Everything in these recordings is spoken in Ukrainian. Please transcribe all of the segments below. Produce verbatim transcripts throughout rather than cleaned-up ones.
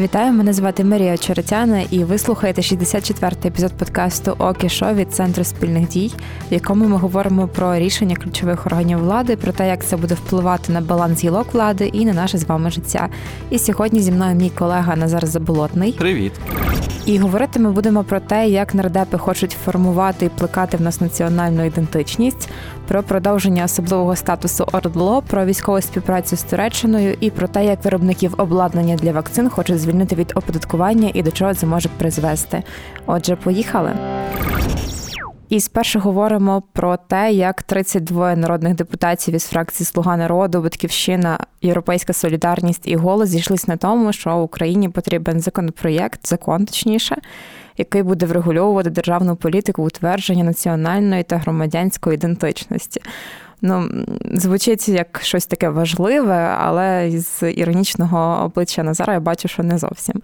Вітаю, мене звати Марія Очеретяна, і ви слухаєте шістдесят четвертий епізод подкасту «Окі Шо» від Центру спільних дій, в якому ми говоримо про рішення ключових органів влади, про те, як це буде впливати на баланс гілок влади і на наше з вами життя. І сьогодні зі мною мій колега Назар Заболотний. Привіт! І говорити ми будемо про те, як нардепи хочуть формувати і плекати в нас національну ідентичність, про продовження особливого статусу ОРДЛО, про військову співпрацю з Туреччиною і про те, як виробників обладнання для вакцин хочуть звільнити від оподаткування і до чого це може призвести. Отже, поїхали! І спершу говоримо про те, як тридцять два народних депутатів із фракції «Слуга народу», «Батьківщина», «Європейська солідарність» і «Голос» зійшлися на тому, що Україні потрібен законопроєкт, закон точніше, який буде врегульовувати державну політику утвердження національної та громадянської ідентичності. Ну, звучить як щось таке важливе, але з іронічного обличчя Назара я бачу, що не зовсім.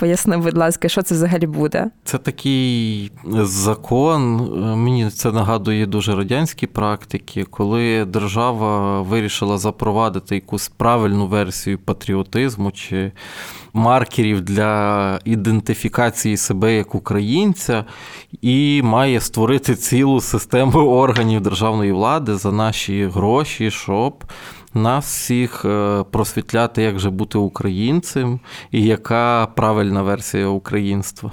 Поясни, будь ласка, що це взагалі буде? Це такий закон, мені це нагадує дуже радянські практики, коли держава вирішила запровадити якусь правильну версію патріотизму чи маркерів для ідентифікації себе як українця і має створити цілу систему органів державної влади за наші гроші, щоб нас всіх просвітляти, як же бути українцем і яка правильна версія українства.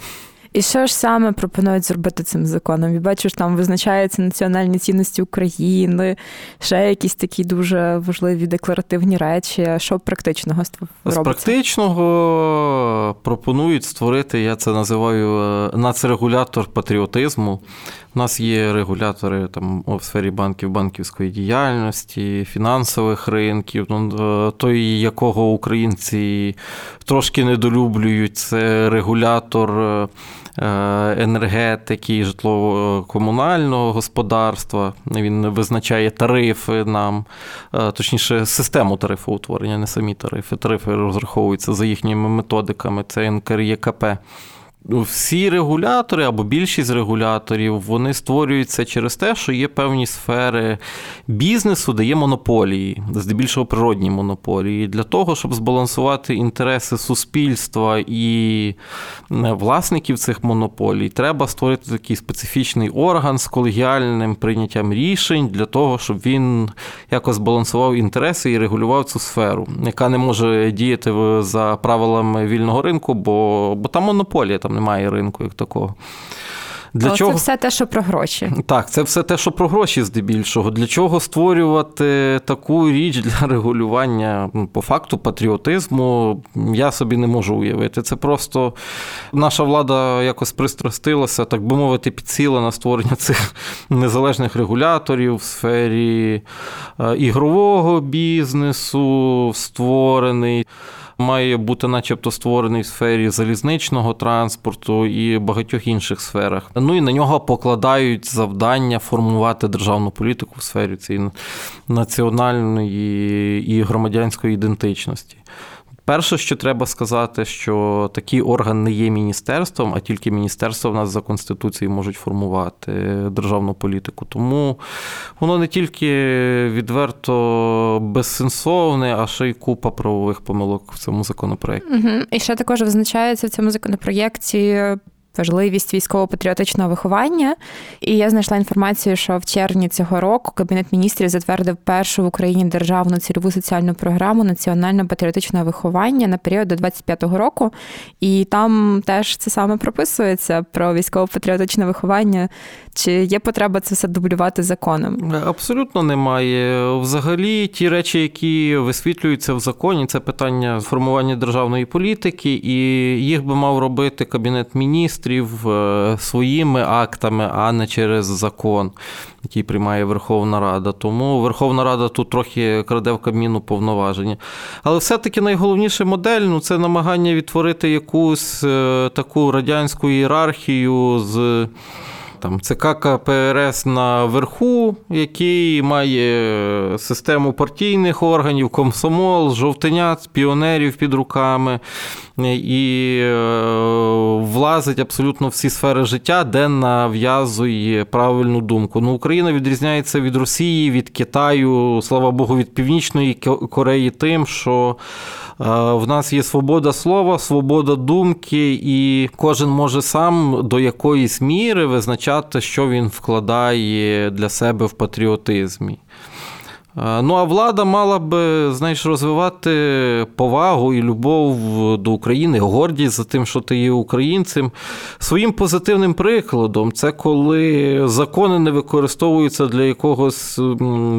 І що ж саме пропонують зробити цим законом? І бачиш, там визначаються національні цінності України, ще якісь такі дуже важливі декларативні речі. Що практичного робиться? З практичного пропонують створити, я це називаю, нацрегулятор патріотизму. У нас є регулятори там в сфері банків, банківської діяльності, фінансових ринків, той, якого українці трошки недолюблюють, це регулятор енергетики, житлово-комунального господарства. Він визначає тарифи нам, точніше, систему тарифоутворення, не самі тарифи. Тарифи розраховуються за їхніми методиками, це ен ка ре ка пе. Всі регулятори або більшість регуляторів, вони створюються через те, що є певні сфери бізнесу, де є монополії, здебільшого природні монополії. Для того, щоб збалансувати інтереси суспільства і власників цих монополій, треба створити такий специфічний орган з колегіальним прийняттям рішень, для того, щоб він якось збалансував інтереси і регулював цю сферу, яка не може діяти за правилами вільного ринку, бо, бо там монополія, там немає ринку як такого. Для чого? Це все те, що про гроші. Так, це все те, що про гроші здебільшого. Для чого створювати таку річ для регулювання, по факту, патріотизму, я собі не можу уявити. Це просто наша влада якось пристрастилася, так би мовити, підсіла на створення цих незалежних регуляторів в сфері ігрового бізнесу, створений. Має бути начебто створений в сфері залізничного транспорту і багатьох інших сферах. Ну і на нього покладають завдання формувати державну політику в сфері цієї національної і громадянської ідентичності. Перше, що треба сказати, що такий орган не є міністерством, а тільки міністерства в нас за Конституцією можуть формувати державну політику. Тому воно не тільки відверто безсенсовне, а ще й купа правових помилок в цьому законопроєкті. Угу. І ще також визначається в цьому законопроєкті важливість військово-патріотичного виховання. І я знайшла інформацію, що в червні цього року Кабінет міністрів затвердив першу в Україні державну цільову соціальну програму національно-патріотичного виховання на період до двадцять п'ятого року. І там теж це саме прописується про військово-патріотичне виховання. Чи є потреба це все дублювати законом? Абсолютно немає. Взагалі ті речі, які висвітлюються в законі, це питання формування державної політики, і їх би мав робити Кабінет міністрів своїми актами, а не через закон, який приймає Верховна Рада. Тому Верховна Рада тут трохи краде в Кабміну повноваження. Але все-таки найголовніше модель, ну, це намагання відтворити якусь таку радянську ієрархію з там ЦК КПРС наверху, який має систему партійних органів, комсомол, жовтенят, піонерів під руками і влазить абсолютно всі сфери життя, де нав'язує правильну думку. Ну, Україна відрізняється від Росії, від Китаю, слава Богу, від Північної Кореї тим, що в нас є свобода слова, свобода думки, і кожен може сам до якоїсь міри визначати, що він вкладає для себе в патріотизмі. Ну, а влада мала б, знаєш, розвивати повагу і любов до України, гордість за тим, що ти є українцем. Своїм позитивним прикладом – це коли закони не використовуються для якогось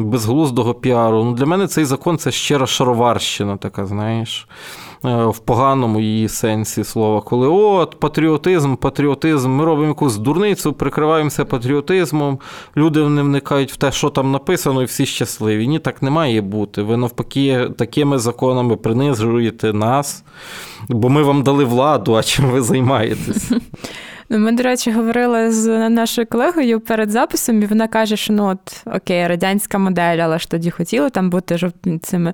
безглуздого піару. Ну, для мене цей закон – це щира шароварщина така, знаєш, в поганому її сенсі слова. Коли от, патріотизм, патріотизм, ми робимо якусь дурницю, прикриваємося патріотизмом, люди не вникають в те, що там написано, і всі щасливі. Ні, так не має бути. Ви, навпаки, такими законами принижуєте нас, бо ми вам дали владу, а чим ви займаєтесь? Ми, до речі, говорили з нашою колегою перед записом, і вона каже, що ну от, окей, радянська модель, але ж тоді хотіли там бути жовтницями,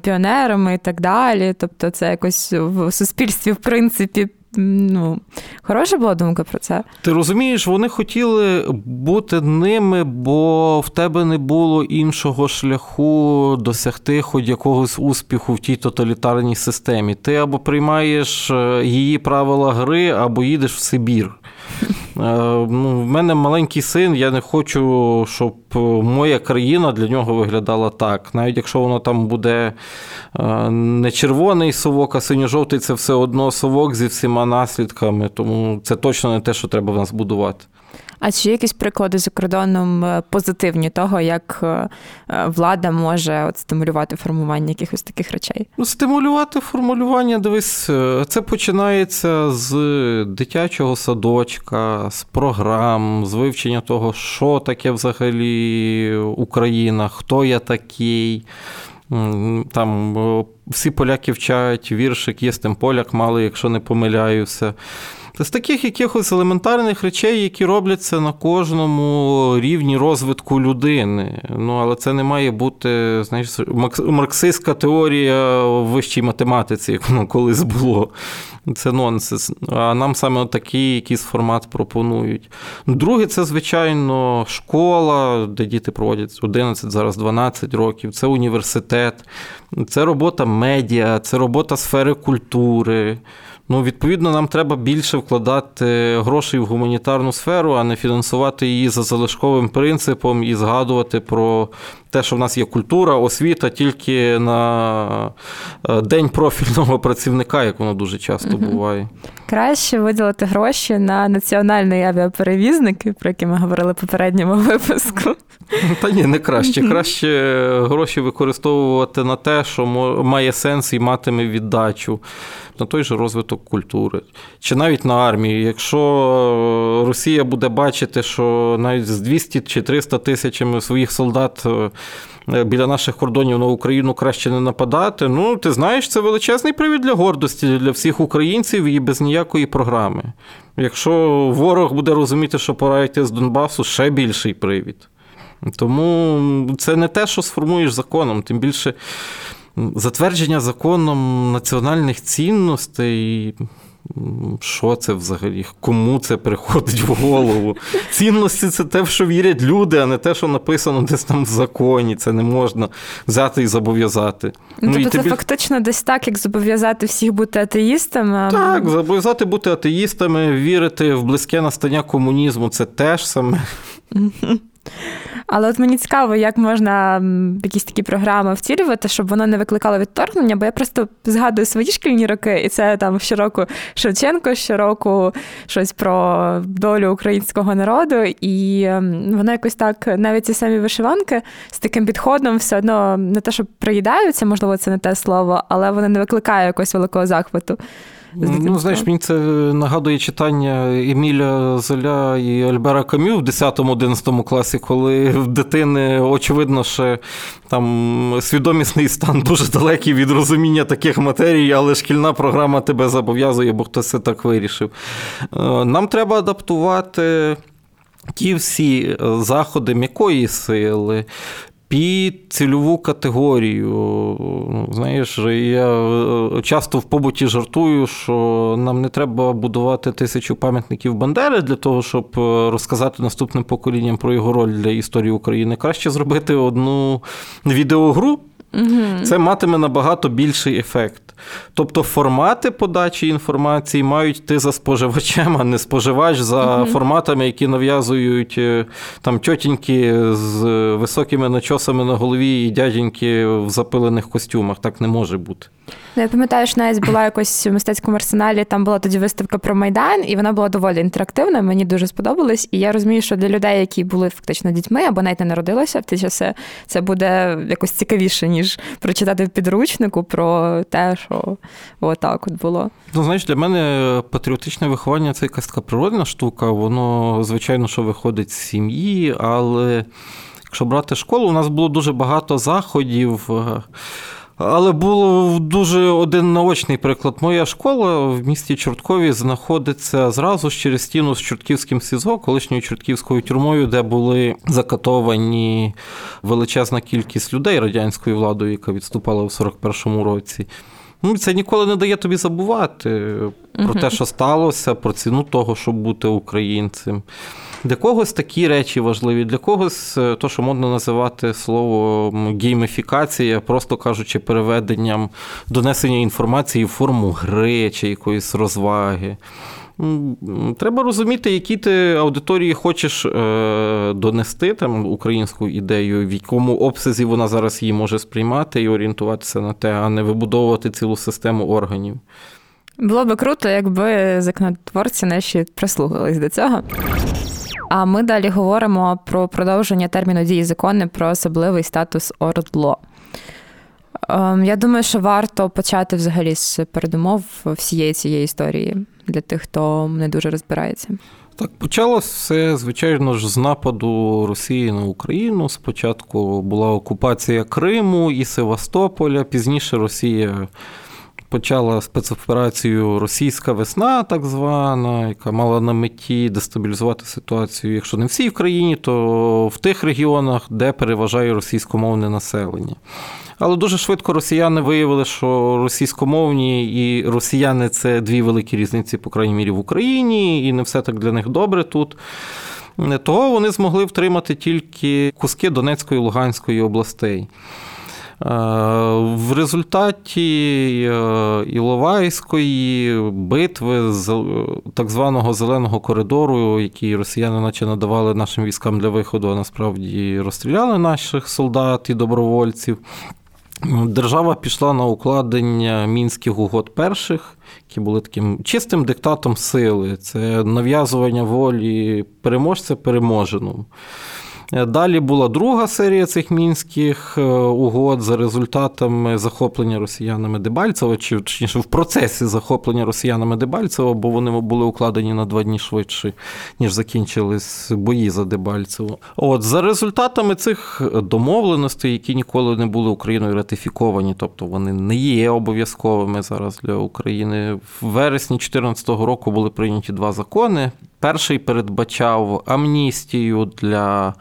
піонерами і так далі. Тобто це якось в суспільстві, в принципі, ну, хороша була думка про це. Ти розумієш, вони хотіли бути ними, бо в тебе не було іншого шляху досягти хоч якогось успіху в тій тоталітарній системі. Ти або приймаєш її правила гри, або їдеш в Сибір. Ну, в мене маленький син, я не хочу, щоб моя країна для нього виглядала так. Навіть якщо воно там буде не червоний совок, а синьо-жовтий – це все одно совок зі всіма наслідками. Тому це точно не те, що треба в нас будувати. А чи є якісь приклади за кордоном позитивні того, як влада може от стимулювати формування якихось таких речей? Ну, стимулювати формулювання, дивись, це починається з дитячого садочка, з програм, з вивчення того, що таке взагалі Україна, хто я такий. Там всі поляки вчать, віршик «Є з тим поляк малий, якщо не помиляюся». З таких якихось елементарних речей, які робляться на кожному рівні розвитку людини. Ну, але це не має бути, знаєш, марксистська теорія в вищій математиці, як воно колись було. Це нонсенс. А нам саме такий якийсь формат пропонують. Друге, це, звичайно, школа, де діти проводять одинадцять, зараз дванадцять років. Це університет, це робота медіа, це робота сфери культури. Ну, відповідно, нам треба більше вкладати грошей в гуманітарну сферу, а не фінансувати її за залишковим принципом і згадувати про те, що в нас є культура, освіта тільки на день профільного працівника, як воно дуже часто буває. Краще виділити гроші на національний авіаперевізник, про який ми говорили в попередньому випуску. Та ні, не краще. Краще гроші використовувати на те, що має сенс і матиме віддачу, на той же розвиток культури. Чи навіть на армію. Якщо Росія буде бачити, що навіть з двісті чи триста тисячами своїх солдат біля наших кордонів на Україну краще не нападати, ну, ти знаєш, це величезний привід для гордості для всіх українців і без ніякої програми. Якщо ворог буде розуміти, що пора йти з Донбасу, ще більший привід. Тому це не те, що сформуєш законом, тим більше затвердження законом національних цінностей. Що це взагалі? Кому це приходить в голову? Цінності – це те, в що вірять люди, а не те, що написано десь там в законі. Це не можна взяти і зобов'язати. Ну, тобто ну, і це тобі... фактично десь так, як зобов'язати всіх бути атеїстами? Так, зобов'язати бути атеїстами, вірити в близьке настання комунізму – це теж саме. Але от мені цікаво, як можна якісь такі програми втілювати, щоб воно не викликало відторгнення, бо я просто згадую свої шкільні роки, і це там щороку Шевченко, щороку щось про долю українського народу, і воно якось так, навіть ці самі вишиванки з таким підходом все одно не те, що приїдаються, можливо, це не те слово, але воно не викликає якогось великого захвату. Ну, знаєш, мені це нагадує читання Еміля Золя і Альбера Кам'ю в десятому-одинадцятому класі, коли в дитини, очевидно, ще там свідомісний стан дуже далекий від розуміння таких матерій, але шкільна програма тебе зобов'язує, бо хтось це так вирішив. Нам треба адаптувати ті всі заходи м'якої сили під цільову категорію. Знаєш, я часто в побуті жартую, що нам не треба будувати тисячу пам'ятників Бандери для того, щоб розказати наступним поколінням про його роль для історії України. Краще зробити одну відеогру. Це матиме набагато більший ефект. Тобто формати подачі інформації мають йти за споживачем, а не споживач за форматами, які нав'язують там тьотіньки з високими начосами на голові і дяденьки в запилених костюмах. Так не може бути. Ну, я пам'ятаю, що навіть була якось в мистецькому арсеналі, там була тоді виставка про Майдан, і вона була доволі інтерактивна, мені дуже сподобалось. І я розумію, що для людей, які були фактично дітьми або навіть не народилися в ті часи, це буде якось цікавіше, ніж прочитати в підручнику про те, що отак от було. Ну, знаєш, для мене патріотичне виховання – це якась така природна штука, воно, звичайно, що виходить з сім'ї, але якщо брати школу, у нас було дуже багато заходів. Але був дуже один наочний приклад. Моя школа в місті Чорткові знаходиться зразу ж через стіну з Чортківським СІЗО, колишньою чортківською тюрмою, де були закатовані величезна кількість людей радянською владою, яка відступала у сорок першому році. Ну, це ніколи не дає тобі забувати про угу. те, що сталося, про ціну того, щоб бути українцем. Для когось такі речі важливі, для когось то, що можна називати слово гейміфікація, просто кажучи, переведенням донесення інформації в форму гри чи якоїсь розваги. Треба розуміти, які ти аудиторії хочеш донести там українську ідею, в якому обсязі вона зараз її може сприймати і орієнтуватися на те, а не вибудовувати цілу систему органів. Було би круто, якби законотворці наші прислухались до цього. А ми далі говоримо про продовження терміну дії закону про особливий статус ОРДЛО. Я думаю, що варто почати взагалі з передумов всієї цієї історії для тих, хто не дуже розбирається. Так, почалося все, звичайно ж, з нападу Росії на Україну. Спочатку була окупація Криму і Севастополя, пізніше Росія почала спецоперацію «Російська весна», так звана, яка мала на меті дестабілізувати ситуацію, якщо не всій в країні, то в тих регіонах, де переважає російськомовне населення. Але дуже швидко росіяни виявили, що російськомовні і росіяни – це дві великі різниці, по крайній мірі, в Україні, і не все так для них добре тут. Того вони змогли втримати тільки куски Донецької і Луганської областей. В результаті Іловайської битви, так званого «зеленого коридору», який росіяни наче надавали нашим військам для виходу, а насправді розстріляли наших солдат і добровольців, держава пішла на укладення Мінських угод перших, які були таким чистим диктатом сили. Це нав'язування волі переможця переможеному. Далі була друга серія цих Мінських угод за результатами захоплення росіянами Дебальцева, чи точніше в процесі захоплення росіянами Дебальцева, бо вони були укладені на два дні швидше, ніж закінчились бої за Дебальцево. От, за результатами цих домовленостей, які ніколи не були Україною ратифіковані, тобто вони не є обов'язковими зараз для України, в вересні дві тисячі чотирнадцятого року були прийняті два закони. Перший передбачав амністію для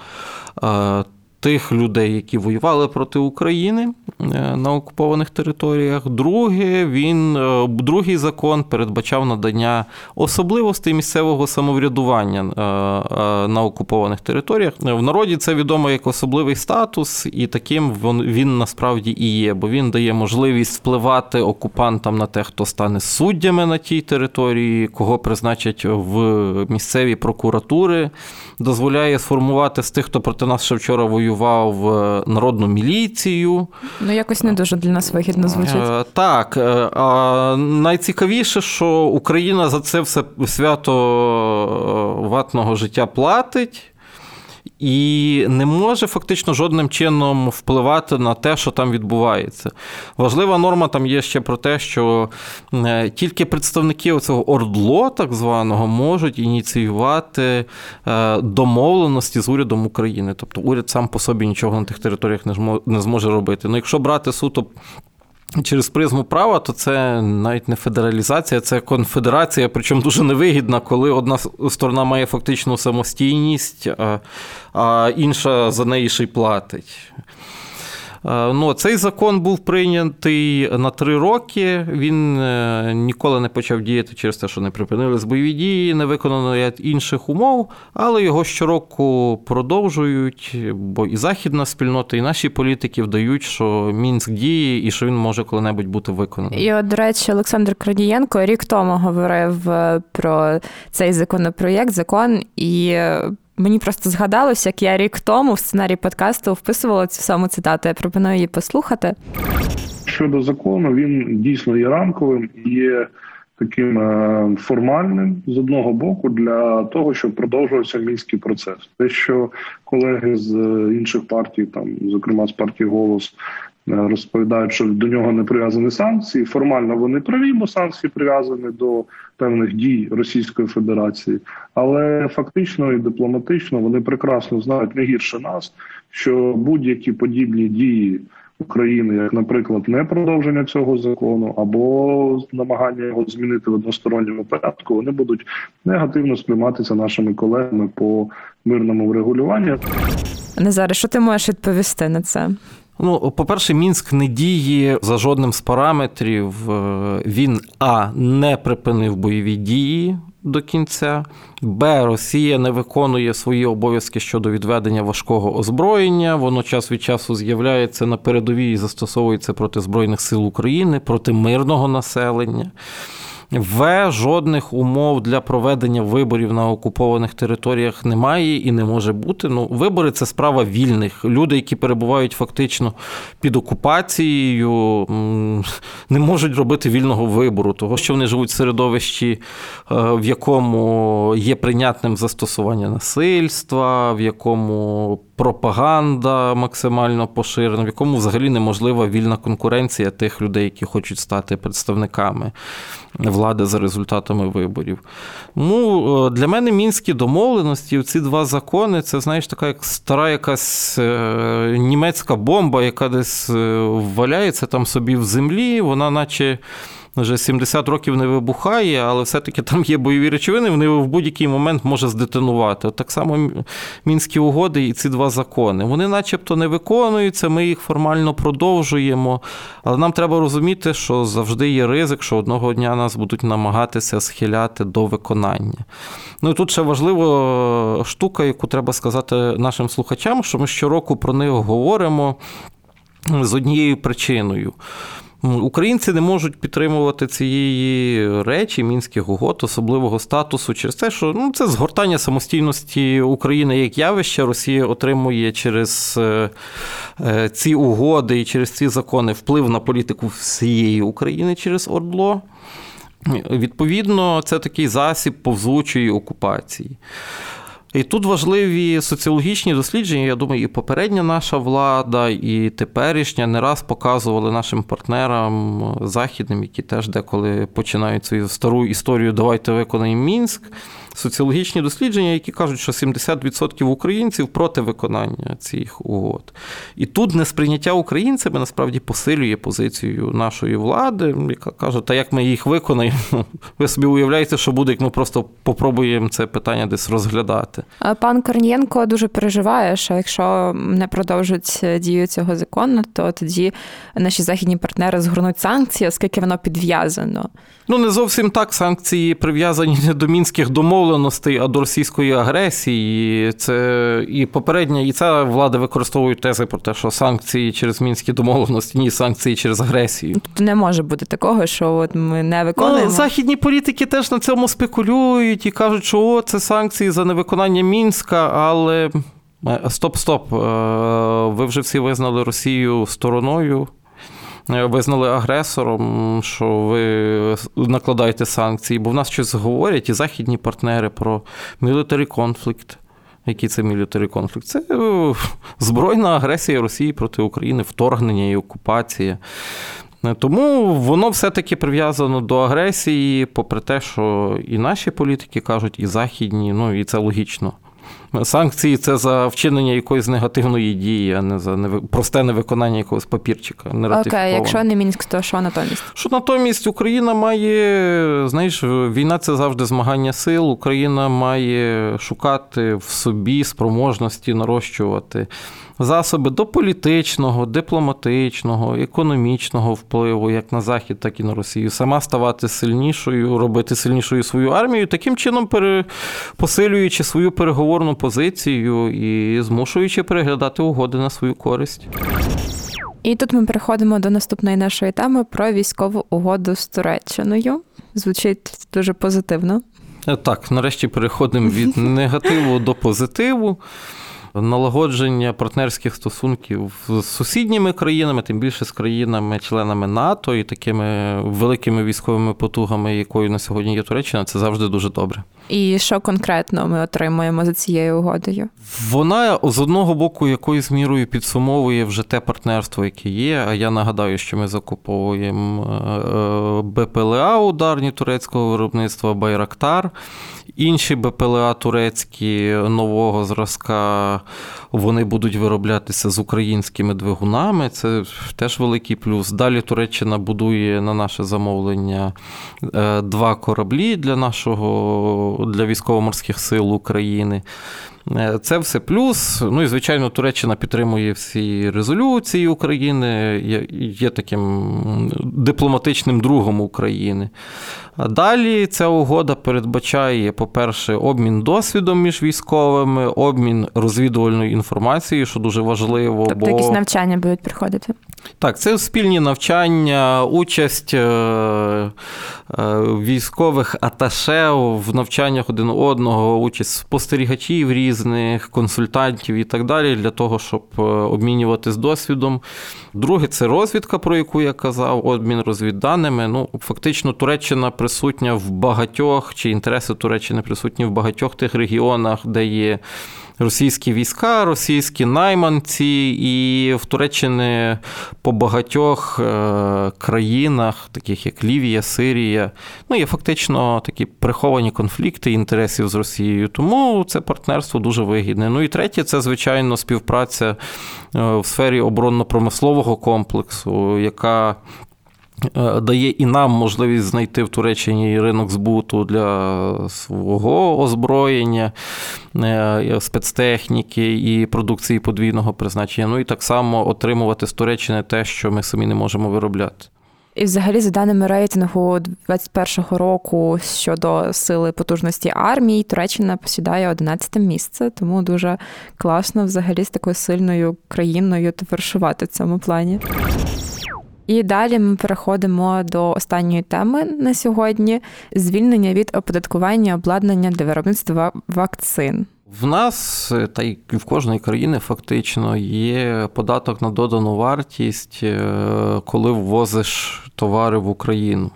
е, тих людей, які воювали проти України е, на окупованих територіях. Другий, він, е, другий закон передбачав надання особливостей місцевого самоврядування е, е, на окупованих територіях. В народі це відомо як особливий статус, і таким він, він насправді і є, бо він дає можливість впливати окупантам на те, хто стане суддями на тій території, кого призначать в місцеві прокуратури, дозволяє сформувати з тих, хто проти нас ще вчора воював, в народну міліцію. Ну, якось не дуже для нас вигідно звучить. Так. А найцікавіше, що Україна за це все свято ватного життя платить і не може фактично жодним чином впливати на те, що там відбувається. Важлива норма там є ще про те, що тільки представники цього ОРДЛО, так званого, можуть ініціювати домовленості з урядом України. Тобто уряд сам по собі нічого на тих територіях не зможе робити. Ну, якщо брати суто через призму права, то це навіть не федералізація, це конфедерація, причому дуже невигідна, коли одна сторона має фактичну самостійність, а інша за неї ще й платить. Ну, цей закон був прийнятий на три роки, він ніколи не почав діяти через те, що не припинились бойові дії, не виконано ряд інших умов, але його щороку продовжують, бо і західна спільнота, і наші політики вдають, що Мінськ діє і що він може коли-небудь бути виконаний. І, от, до речі, Олександр Крадієнко рік тому говорив про цей законопроєкт, закон, і... Мені просто згадалось, як я рік тому в сценарій подкасту вписувала цю саму цитату. Я пропоную її послухати. Щодо закону, він дійсно є рамковим, є таким формальним, з одного боку, для того, щоб продовжувався мінський процес. Те, що колеги з інших партій, там, зокрема з партії «Голос», розповідають, що до нього не прив'язані санкції. Формально вони праві, бо санкції прив'язані до певних дій Російської Федерації. Але фактично і дипломатично вони прекрасно знають, не гірше нас, що будь-які подібні дії України, як, наприклад, непродовження цього закону або намагання його змінити в односторонньому порядку, вони будуть негативно сприйматися нашими колегами по мирному врегулюванню. Назаре, що ти можеш відповісти на це? Ну, по-перше, Мінськ не діє за жодним з параметрів. Він, а, не припинив бойові дії до кінця, б, Росія не виконує свої обов'язки щодо відведення важкого озброєння, воно час від часу з'являється на передовій і застосовується проти Збройних сил України, проти мирного населення. В, жодних умов для проведення виборів на окупованих територіях немає і не може бути. Ну, вибори – це справа вільних. Люди, які перебувають фактично під окупацією, не можуть робити вільного вибору, того, що вони живуть в середовищі, в якому є прийнятним застосування насильства, в якому пропаганда максимально поширена, в якому взагалі неможлива вільна конкуренція тих людей, які хочуть стати представниками влади за результатами виборів. Ну, для мене мінські домовленості, ці два закони, це, знаєш, така як стара якась німецька бомба, яка десь валяється там собі в землі, вона наче... вже сімдесят років не вибухає, але все-таки там є бойові речовини, вони в будь-який момент може здетонувати. От так само Мінські угоди і ці два закони. Вони начебто не виконуються, ми їх формально продовжуємо, але нам треба розуміти, що завжди є ризик, що одного дня нас будуть намагатися схиляти до виконання. Ну і тут ще важлива штука, яку треба сказати нашим слухачам, що ми щороку про них говоримо з однією причиною. Українці не можуть підтримувати цієї речі, мінських угод, особливого статусу через те, що ну, це згортання самостійності України як явище. Росія отримує через ці угоди і через ці закони вплив на політику всієї України через ОРДЛО. Відповідно, це такий засіб повзучої окупації. І тут важливі соціологічні дослідження, я думаю, і попередня наша влада, і теперішня не раз показували нашим партнерам західним, які теж деколи починають цю стару історію «давайте виконаємо Мінськ», соціологічні дослідження, які кажуть, що сімдесят відсотків українців проти виконання цих угод. І тут несприйняття українцями насправді посилює позицію нашої влади, яка каже, та як ми їх виконаємо, ви собі уявляєте, що буде, як ми просто попробуємо це питання десь розглядати. Пан Корнієнко дуже переживає, що якщо не продовжать дію цього закону, то тоді наші західні партнери згорнуть санкції, оскільки воно підв'язано. Ну, не зовсім так. Санкції прив'язані не до мінських домов, а до російської агресії. Це і попередня, і ця влада використовують тези про те, що санкції через мінські домовленості, ні, санкції через агресію. Не може бути такого, що от ми не виконуємо. Ну, західні політики теж на цьому спекулюють і кажуть, що о, це санкції за невиконання Мінська, але стоп-стоп, ви вже всі визнали Росію стороною. Визнали агресором, що ви накладаєте санкції, бо в нас щось говорять і західні партнери про мілітарний конфлікт. Який це мілітарний конфлікт? Це збройна агресія Росії проти України, вторгнення і окупація. Тому воно все-таки прив'язано до агресії, попри те, що і наші політики кажуть, і західні, ну і це логічно. Санкції – це за вчинення якоїсь негативної дії, а не за нев... просте невиконання якогось папірчика. Окей, якщо не Мінськ, то що натомість? Що натомість Україна має, знаєш, війна – це завжди змагання сил, Україна має шукати в собі спроможності нарощувати засоби до політичного, дипломатичного, економічного впливу, як на Захід, так і на Росію. Сама ставати сильнішою, робити сильнішою свою армію, таким чином пере... посилюючи свою переговорну позицію і змушуючи переглядати угоди на свою користь. І тут ми переходимо до наступної нашої теми про військову угоду з Туреччиною. Звучить дуже позитивно. Так, нарешті переходимо від негативу до позитиву. Налагодження партнерських стосунків з сусідніми країнами, тим більше з країнами-членами НАТО і такими великими військовими потугами, якою на сьогодні є Туреччина, це завжди дуже добре. І що конкретно ми отримуємо за цією угодою? Вона, з одного боку, якоюсь мірою підсумовує вже те партнерство, яке є. А я нагадаю, що ми закуповуємо БПЛА ударні турецького виробництва «Байрактар», інші БПЛА турецькі нового зразка, вони будуть вироблятися з українськими двигунами, це теж великий плюс. Далі Туреччина будує на наше замовлення два кораблі для нашого, для військово-морських сил України. Це все плюс. Ну і, звичайно, Туреччина підтримує всі резолюції України, є таким дипломатичним другом України. Далі ця угода передбачає, по-перше, обмін досвідом між військовими, обмін розвідувальною інформацією, що дуже важливо. Тобто бо... якісь навчання будуть приходити? Так, це спільні навчання, участь військових аташе в навчаннях один одного, участь спостерігачів різних, різних консультантів і так далі, для того, щоб обмінюватись досвідом. Друге – це розвідка, про яку я казав, обмін розвідданими. Ну, фактично, Туреччина присутня в багатьох, чи інтереси Туреччини присутні в багатьох тих регіонах, де є російські війська, російські найманці, і в Туреччині по багатьох країнах, таких як Лівія, Сирія, ну, є фактично такі приховані конфлікти інтересів з Росією, тому це партнерство дуже вигідне. Ну і третє, це, звичайно, співпраця в сфері оборонно-промислового комплексу, яка дає і нам можливість знайти в Туреччині ринок збуту для свого озброєння, спецтехніки і продукції подвійного призначення. Ну і так само отримувати з Туреччини те, що ми самі не можемо виробляти. І взагалі, за даними рейтингу двадцять першого року щодо сили потужності армії, Туреччина посідає одинадцяте місце, тому дуже класно взагалі з такою сильною країною товаришувати в цьому плані. І далі ми переходимо до останньої теми на сьогодні – звільнення від оподаткування обладнання для виробництва вакцин. В нас, та й в кожної країни фактично, є податок на додану вартість, коли ввозиш товари в Україну.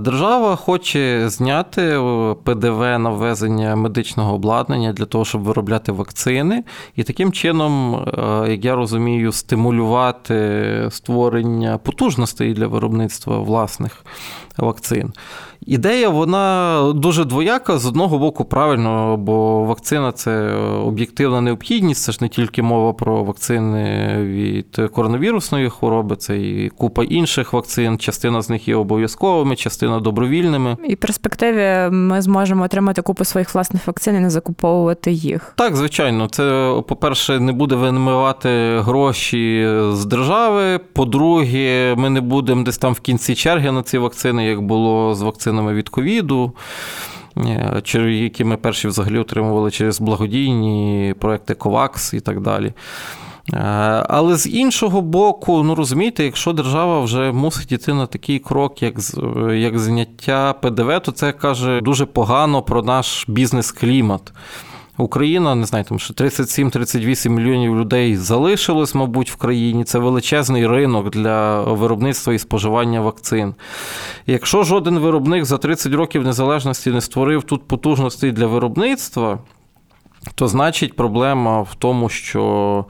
Держава хоче зняти ПДВ на ввезення медичного обладнання для того, щоб виробляти вакцини. І таким чином, як я розумію, стимулювати створення потужностей для виробництва власних вакцин. Ідея, вона дуже двояка. З одного боку, правильно, бо вакцина – це об'єктивна необхідність. Це ж не тільки мова про вакцини від коронавірусної хвороби, це і купа інших вакцин. Частина з них є обов'язковими, частина добровільними. І в перспективі ми зможемо отримати купу своїх власних вакцин і не закуповувати їх. Так, звичайно. Це, по-перше, не буде вимивати гроші з держави. По-друге, ми не будемо десь там в кінці черги на ці вакцини, як було з вакцинами від ковіду, які ми перші взагалі отримували через благодійні проекти COVAX і так далі. Але з іншого боку, ну розумієте, якщо держава вже мусить йти на такий крок, як, як зняття ПДВ, то це каже дуже погано про наш бізнес-клімат. Україна, не знаю, там, що тридцять сім тридцять вісім мільйонів людей залишилось, мабуть, в країні. Це величезний ринок для виробництва і споживання вакцин. Якщо жоден виробник за тридцять років незалежності не створив тут потужностей для виробництва, то значить проблема в тому, що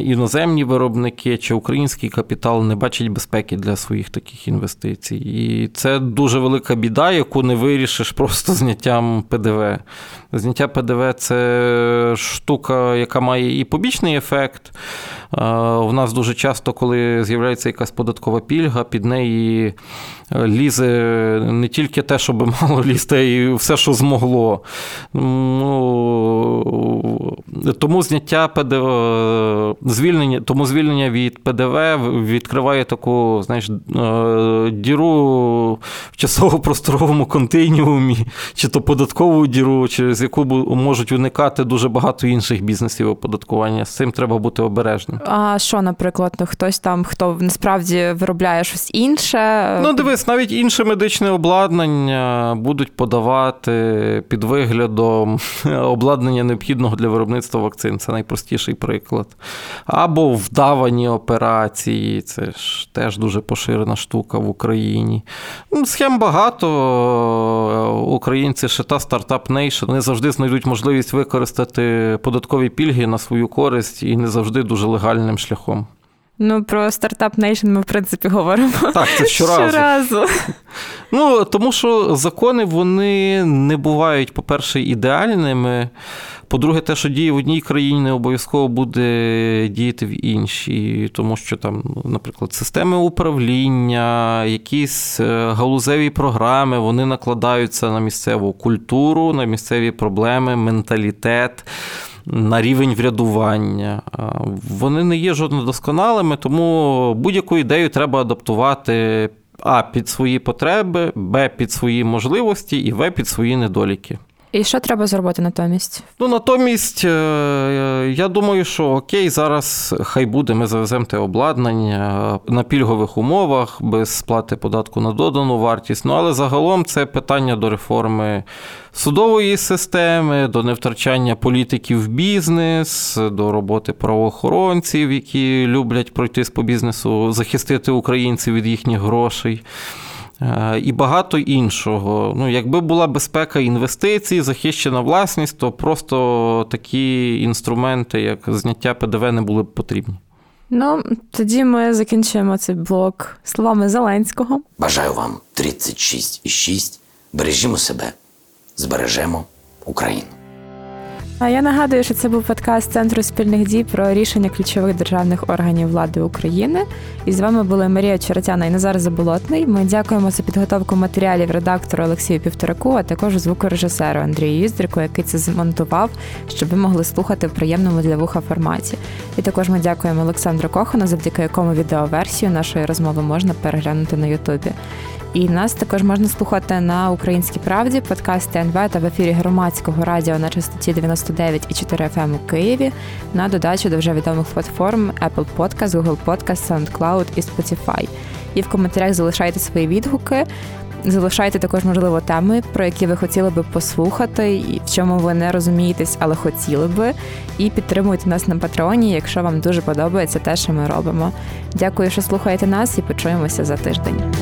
іноземні виробники чи український капітал не бачать безпеки для своїх таких інвестицій. І це дуже велика біда, яку не вирішиш просто зняттям ПДВ. Зняття ПДВ – це штука, яка має і побічний ефект. У нас дуже часто, коли з'являється якась податкова пільга, під неї лізе не тільки те, що би мало лізти, а й все, що змогло. Ну, тому зняття ПДВ, звільнення, тому звільнення від ПДВ відкриває таку, знаєш, діру в часово-просторовому континіумі, чи то податкову діру, через яку можуть уникати дуже багато інших бізнесів оподаткування. З цим треба бути обережним. А що, наприклад, хтось там, хто насправді виробляє щось інше? Ну, дивись, навіть інше медичне обладнання будуть подавати під виглядом обладнання необхідного для виробництва вакцин. Це найпростіший приклад. Або вдавані операції. Це ж теж дуже поширена штука в Україні. Схем багато. Українці ще та стартап нейшн. Вони завжди знайдуть можливість використати податкові пільги на свою користь і не завжди дуже легальним шляхом. Ну, про стартап нейшн ми, в принципі, говоримо. Так, це щоразу. щоразу. Ну, тому що закони, вони не бувають, по-перше, ідеальними. По-друге, те, що діє в одній країні, не обов'язково буде діяти в іншій. Тому що там, наприклад, системи управління, якісь галузеві програми, вони накладаються на місцеву культуру, на місцеві проблеми, менталітет, на рівень врядування. Вони не є жодно досконалими, тому будь-яку ідею треба адаптувати а. Під свої потреби, б. Під свої можливості і в. Під свої недоліки. І що треба зробити натомість? Ну, натомість, я думаю, що окей, зараз хай буде, ми завеземо те обладнання на пільгових умовах, без сплати податку на додану вартість. Ну, але загалом це питання до реформи судової системи, до невтрачання політиків в бізнес, до роботи правоохоронців, які люблять пройтись по бізнесу, захистити українців від їхніх грошей. І багато іншого. Ну, якби була безпека інвестицій, захищена власність, то просто такі інструменти, як зняття ПДВ, не були б потрібні. Ну, тоді ми закінчуємо цей блок словами Зеленського. Бажаю вам тридцять шість і шість. Бережімо себе, збережемо Україну. А я нагадую, що це був подкаст Центру спільних дій про рішення ключових державних органів влади України. І з вами були Марія Очеретяна і Назар Заболотний. Ми дякуємо за підготовку матеріалів редактору Олексію Півтораку, а також звукорежисеру Андрію Юздрику, який це змонтував, щоб ви могли слухати в приємному для вуха форматі. І також ми дякуємо Олександру Кохону, завдяки якому відеоверсію нашої розмови можна переглянути на Ютубі. І нас також можна слухати на «Українській правді», подкасти ен ве та в ефірі Громадського радіо на частоті дев'яносто дев'ять і чотири еф ем у Києві, на додачу до вже відомих платформ Apple Podcast, Google Podcast, SoundCloud і Spotify. І в коментарях залишайте свої відгуки, залишайте також, можливо, теми, про які ви хотіли би послухати, і в чому ви не розумієтесь, але хотіли би. І підтримуйте нас на Патреоні, якщо вам дуже подобається те, що ми робимо. Дякую, що слухаєте нас, і почуємося за тиждень.